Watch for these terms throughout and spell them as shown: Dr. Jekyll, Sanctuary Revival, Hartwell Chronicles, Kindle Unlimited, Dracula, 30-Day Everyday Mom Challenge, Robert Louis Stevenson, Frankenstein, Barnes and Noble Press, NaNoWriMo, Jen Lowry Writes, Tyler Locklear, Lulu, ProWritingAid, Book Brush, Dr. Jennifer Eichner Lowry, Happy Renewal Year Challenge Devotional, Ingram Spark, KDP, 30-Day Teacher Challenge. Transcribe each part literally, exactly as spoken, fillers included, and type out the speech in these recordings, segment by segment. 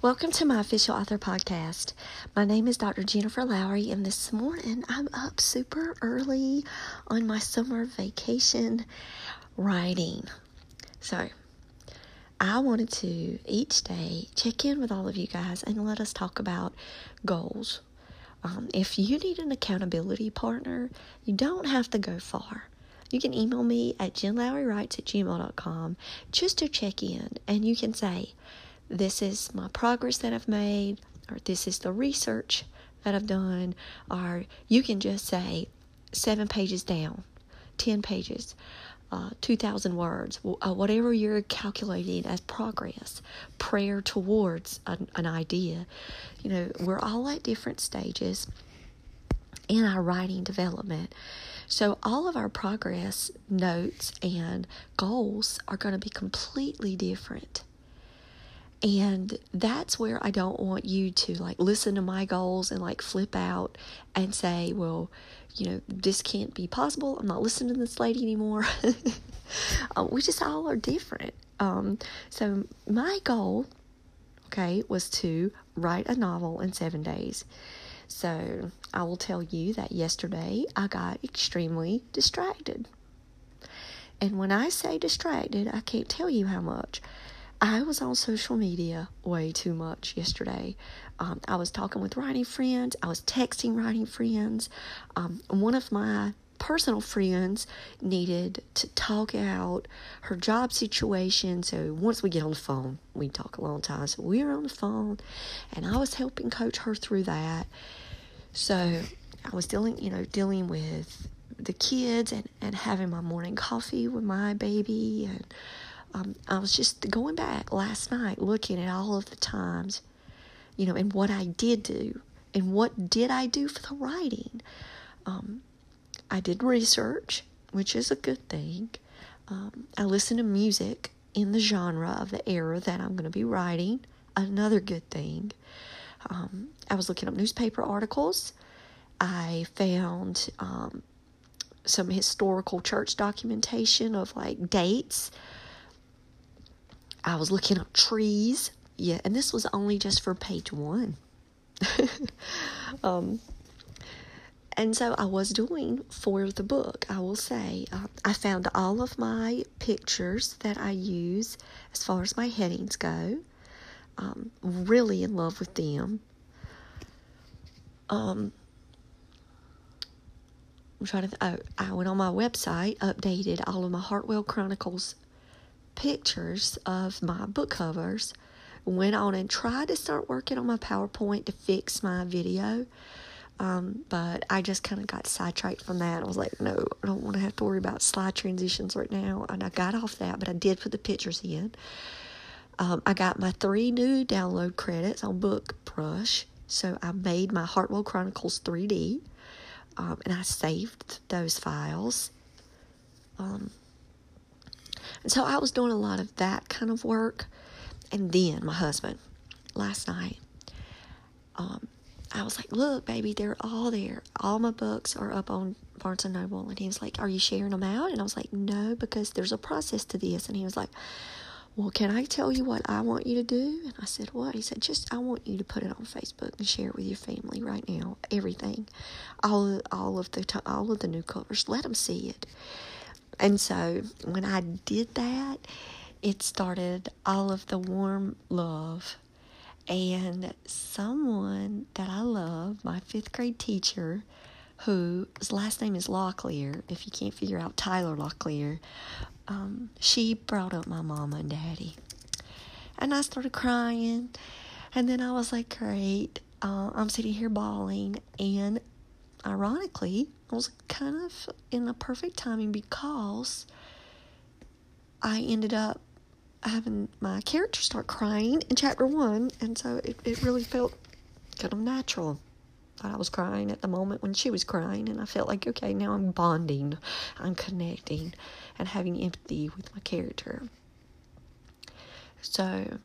Welcome to my official author podcast. My name is Doctor Jennifer Lowry, and this morning I'm up super early on my summer vacation writing. So I wanted to each day check in with all of you guys and let us talk about goals. Um, if you need an accountability partner, you don't have to go far. You can email me at jenlowrywrites at gmail dot com just to check in, and you can say, this is my progress that I've made, or this is the research that I've done, or you can just say seven pages down, ten pages, uh, two thousand words, uh, whatever you're calculating as progress, prayer towards an, an idea. You know, we're all at different stages in our writing development. So all of our progress notes and goals are going to be completely different. And that's where I don't want you to like listen to my goals and like flip out and say, well, you know, this can't be possible. I'm not listening to this lady anymore. um, we just all are different. Um, so my goal, okay, was to write a novel in seven days. So I will tell you that yesterday I got extremely distracted. And when I say distracted, I can't tell you how much. I was on social media way too much yesterday. Um, I was talking with writing friends. I was texting writing friends. Um, one of my personal friends needed to talk out her job situation. So once we get on the phone, we talk a long time. So we were on the phone, and I was helping coach her through that. So I was dealing, you know, dealing with the kids and, and having my morning coffee with my baby and Um, I was just going back last night looking at all of the times, you know, and what I did do and what did I do for the writing. Um, I did research, which is a good thing. Um, I listened to music in the genre of the era that I'm going to be writing, another good thing. Um, I was looking up newspaper articles. I found um, some historical church documentation of like dates. I was looking up trees. Yeah, and this was only just for page one. um, and so I was doing for the book, I will say. Uh, I found all of my pictures that I use as far as my headings go. Um, really in love with them. Um, I'm trying to. Th- oh, I went on my website, updated all of my Hartwell Chronicles pictures of my book covers, went on and tried to start working on my PowerPoint to fix my video, um, but I just kind of got sidetracked from that. I was like, no, I don't want to have to worry about slide transitions right now, and I got off that, but I did put the pictures in. Um, I got my three new download credits on Book Brush, so I made my Hartwell Chronicles three D, um, and I saved those files. Um, And so I was doing a lot of that kind of work. And then my husband, last night, um, I was like, look, baby, they're all there. All my books are up on Barnes and Noble. And he was like, are you sharing them out? And I was like, no, because there's a process to this. And he was like, well, can I tell you what I want you to do? And I said, what? He said, just, I want you to put it on Facebook and share it with your family right now. Everything. All, all of the, all of the new covers. Let them see it. And so when I did that, it started all of the warm love. And someone that I love, my fifth grade teacher, whose last name is Locklear, if you can't figure out Tyler Locklear, um, she brought up my mama and daddy. And I started crying. And then I was like, great. Uh, I'm sitting here bawling. And ironically, it was kind of in the perfect timing because I ended up having my character start crying in chapter one, and so it, it really felt kind of natural that I was crying at the moment when she was crying, and I felt like, okay, now I'm bonding, I'm connecting, and having empathy with my character. So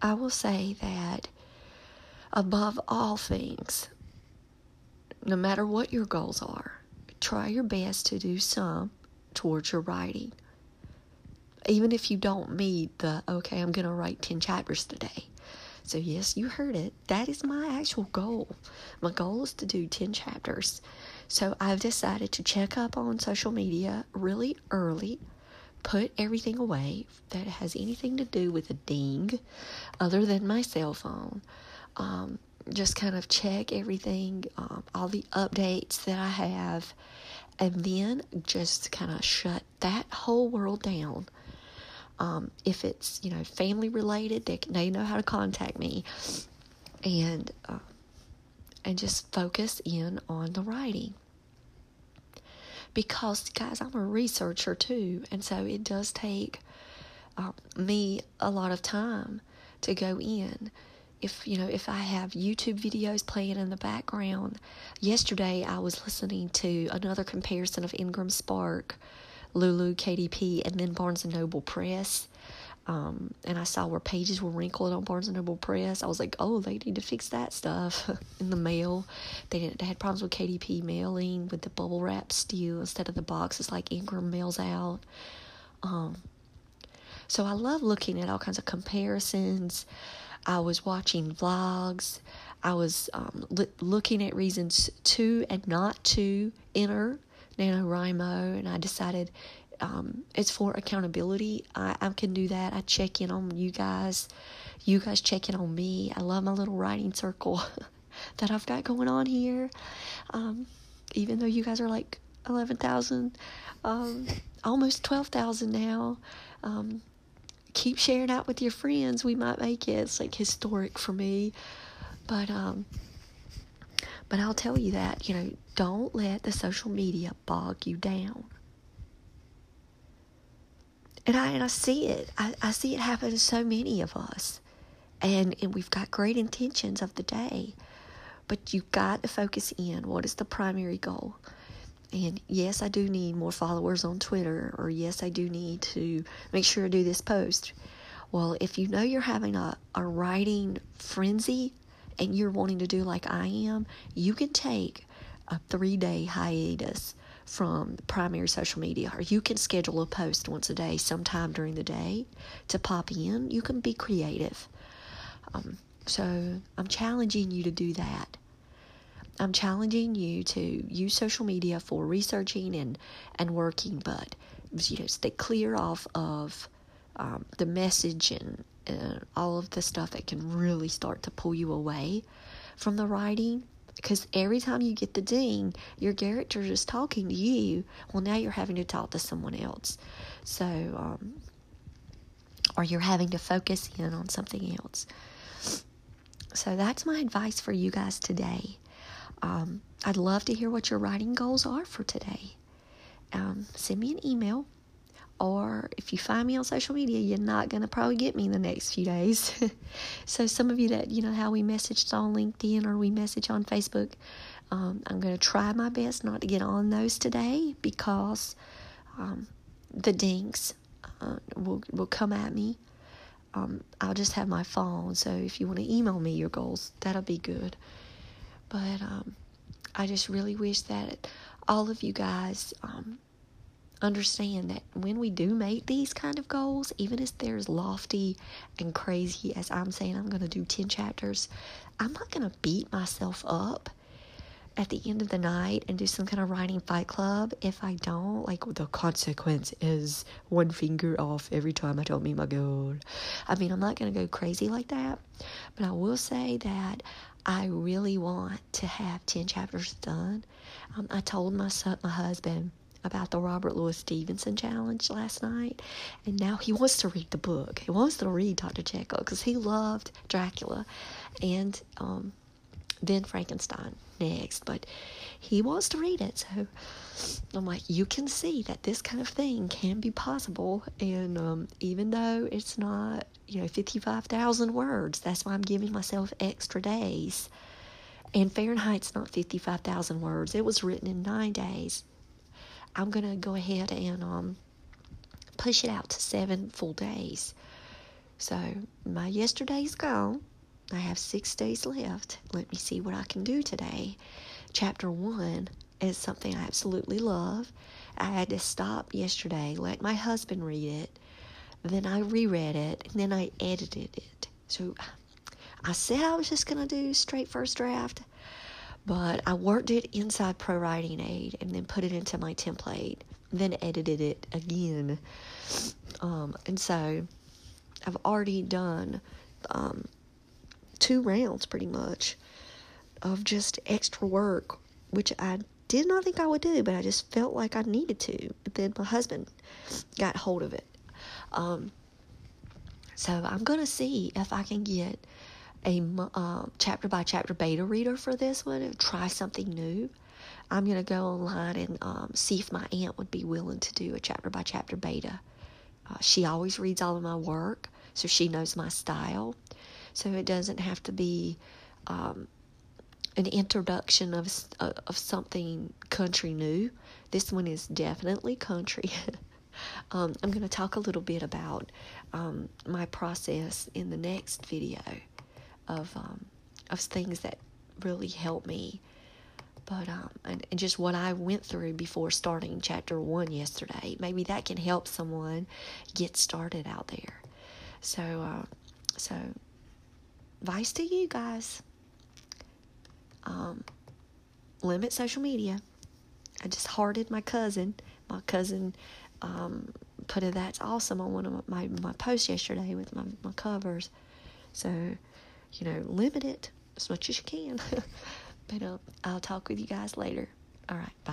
I will say that above all things, no matter what your goals are, try your best to do some towards your writing. Even if you don't meet the, okay, I'm going to write ten chapters today. So yes, you heard it. That is my actual goal. My goal is to do ten chapters. So I've decided to check up on social media really early, put everything away that has anything to do with a ding other than my cell phone. Um, just kind of check everything, um, all the updates that I have, and then just kind of shut that whole world down. Um, if it's, you know, family related, they, they know how to contact me, and uh, and just focus in on the writing. Because, guys, I'm a researcher too, and so it does take uh, me a lot of time to go in. If, you know, if I have YouTube videos playing in the background. Yesterday, I was listening to another comparison of Ingram Spark, Lulu, K D P, and then Barnes and Noble Press. Um, and I saw where pages were wrinkled on Barnes and Noble Press. I was like, oh, they need to fix that stuff in the mail. They didn't, they had problems with K D P mailing with the bubble wrap still instead of the boxes like Ingram mails out. Um, so I love looking at all kinds of comparisons. I was watching vlogs. I was um, li- looking at reasons to and not to enter NaNoWriMo, and I decided um, it's for accountability. I, I can do that. I check in on you guys. You guys check in on me. I love my little writing circle that I've got going on here. Um, even though you guys are like eleven thousand, um, almost twelve thousand now. Um, keep sharing out with your friends. We might make it. It's like historic for me. But, um, But I'll tell you that, you know, don't let the social media bog you down. And I and I see it. I, I see it happen to so many of us. And, and we've got great intentions of the day. But you've got to focus in. What is the primary goal? And yes, I do need more followers on Twitter. Or yes, I do need to make sure I do this post. Well, if you know you're having a, a writing frenzy, and you're wanting to do like I am, you can take a three-day hiatus from primary social media, or you can schedule a post once a day sometime during the day to pop in. You can be creative. Um, so I'm challenging you to do that. I'm challenging you to use social media for researching and, and working, but you know, stay clear off of um, the message and Uh, all of the stuff that can really start to pull you away from the writing, because every time you get the ding, your character is talking to you. Well, now you're having to talk to someone else, so um, or you're having to focus in on something else. So that's my advice for you guys today. Um, I'd love to hear what your writing goals are for today. Um, send me an email. Or if you find me on social media, you're not going to probably get me in the next few days. So some of you that, you know, how we messaged on LinkedIn or we message on Facebook, um, I'm going to try my best not to get on those today because um, the dinks uh, will, will come at me. Um, I'll just have my phone. So if you want to email me your goals, that'll be good. But um, I just really wish that all of you guys... Um, Understand that when we do make these kind of goals, even if they're as lofty and crazy as I'm saying I'm going to do ten chapters, I'm not going to beat myself up at the end of the night and do some kind of writing fight club if I don't. Like, the consequence is one finger off every time I don't meet my goal. I mean, I'm not going to go crazy like that, but I will say that I really want to have ten chapters done. Um, I told my son, my husband, about the Robert Louis Stevenson challenge last night, and now he wants to read the book. He wants to read Doctor Jekyll because he loved Dracula, and um, then Frankenstein next, but he wants to read it, so I'm like, you can see that this kind of thing can be possible, and um, even though it's not, you know, fifty-five thousand words, that's why I'm giving myself extra days, and Fahrenheit's not fifty-five thousand words, it was written in nine days, I'm going to go ahead and um, push it out to seven full days. So, my yesterday's gone. I have six days left. Let me see what I can do today. Chapter one is something I absolutely love. I had to stop yesterday, let my husband read it. Then I reread it, and then I edited it. So, I said I was just going to do straight first draft, but I worked it inside ProWritingAid and then put it into my template, then edited it again. Um, and so I've already done um, two rounds pretty much of just extra work, which I did not think I would do, but I just felt like I needed to. But then my husband got hold of it. Um, so I'm going to see if I can get a uh, chapter-by-chapter beta reader for this one and try something new. I'm going to go online and um, see if my aunt would be willing to do a chapter-by-chapter beta. Uh, she always reads all of my work, so she knows my style. So it doesn't have to be um, an introduction of uh, of something country new. This one is definitely country. um, I'm going to talk a little bit about um, my process in the next video. Of um, of things that really helped me, but um, and, and just what I went through before starting chapter one yesterday. Maybe that can help someone get started out there. So, uh, so advice to you guys: um, limit social media. I just hearted my cousin. My cousin um, put a "That's awesome" on one of my my posts yesterday with my my covers. So, you know, limit it as much as you can. But um, I'll talk with you guys later. All right, bye.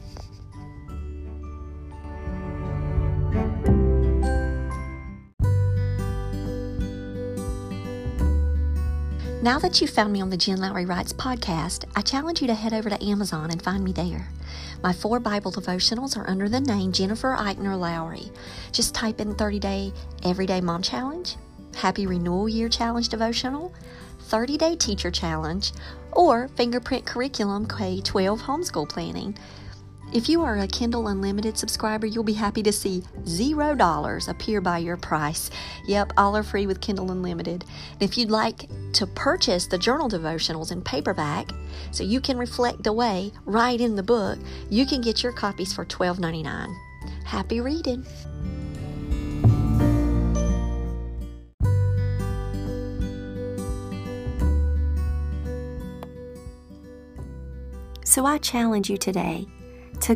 Now that you've found me on the Jen Lowry Writes podcast, I challenge you to head over to Amazon and find me there. My four Bible devotionals are under the name Jennifer Eichner Lowry. Just type in thirty-Day Everyday Mom Challenge, Happy Renewal Year Challenge Devotional, thirty-Day Teacher Challenge, or Fingerprint Curriculum K twelve Homeschool Planning. If you are a Kindle Unlimited subscriber, you'll be happy to see zero dollars appear by your price. Yep, all are free with Kindle Unlimited. And if you'd like to purchase the journal devotionals in paperback so you can reflect away right in the book, you can get your copies for twelve dollars and ninety-nine cents. Happy reading! So I challenge you today to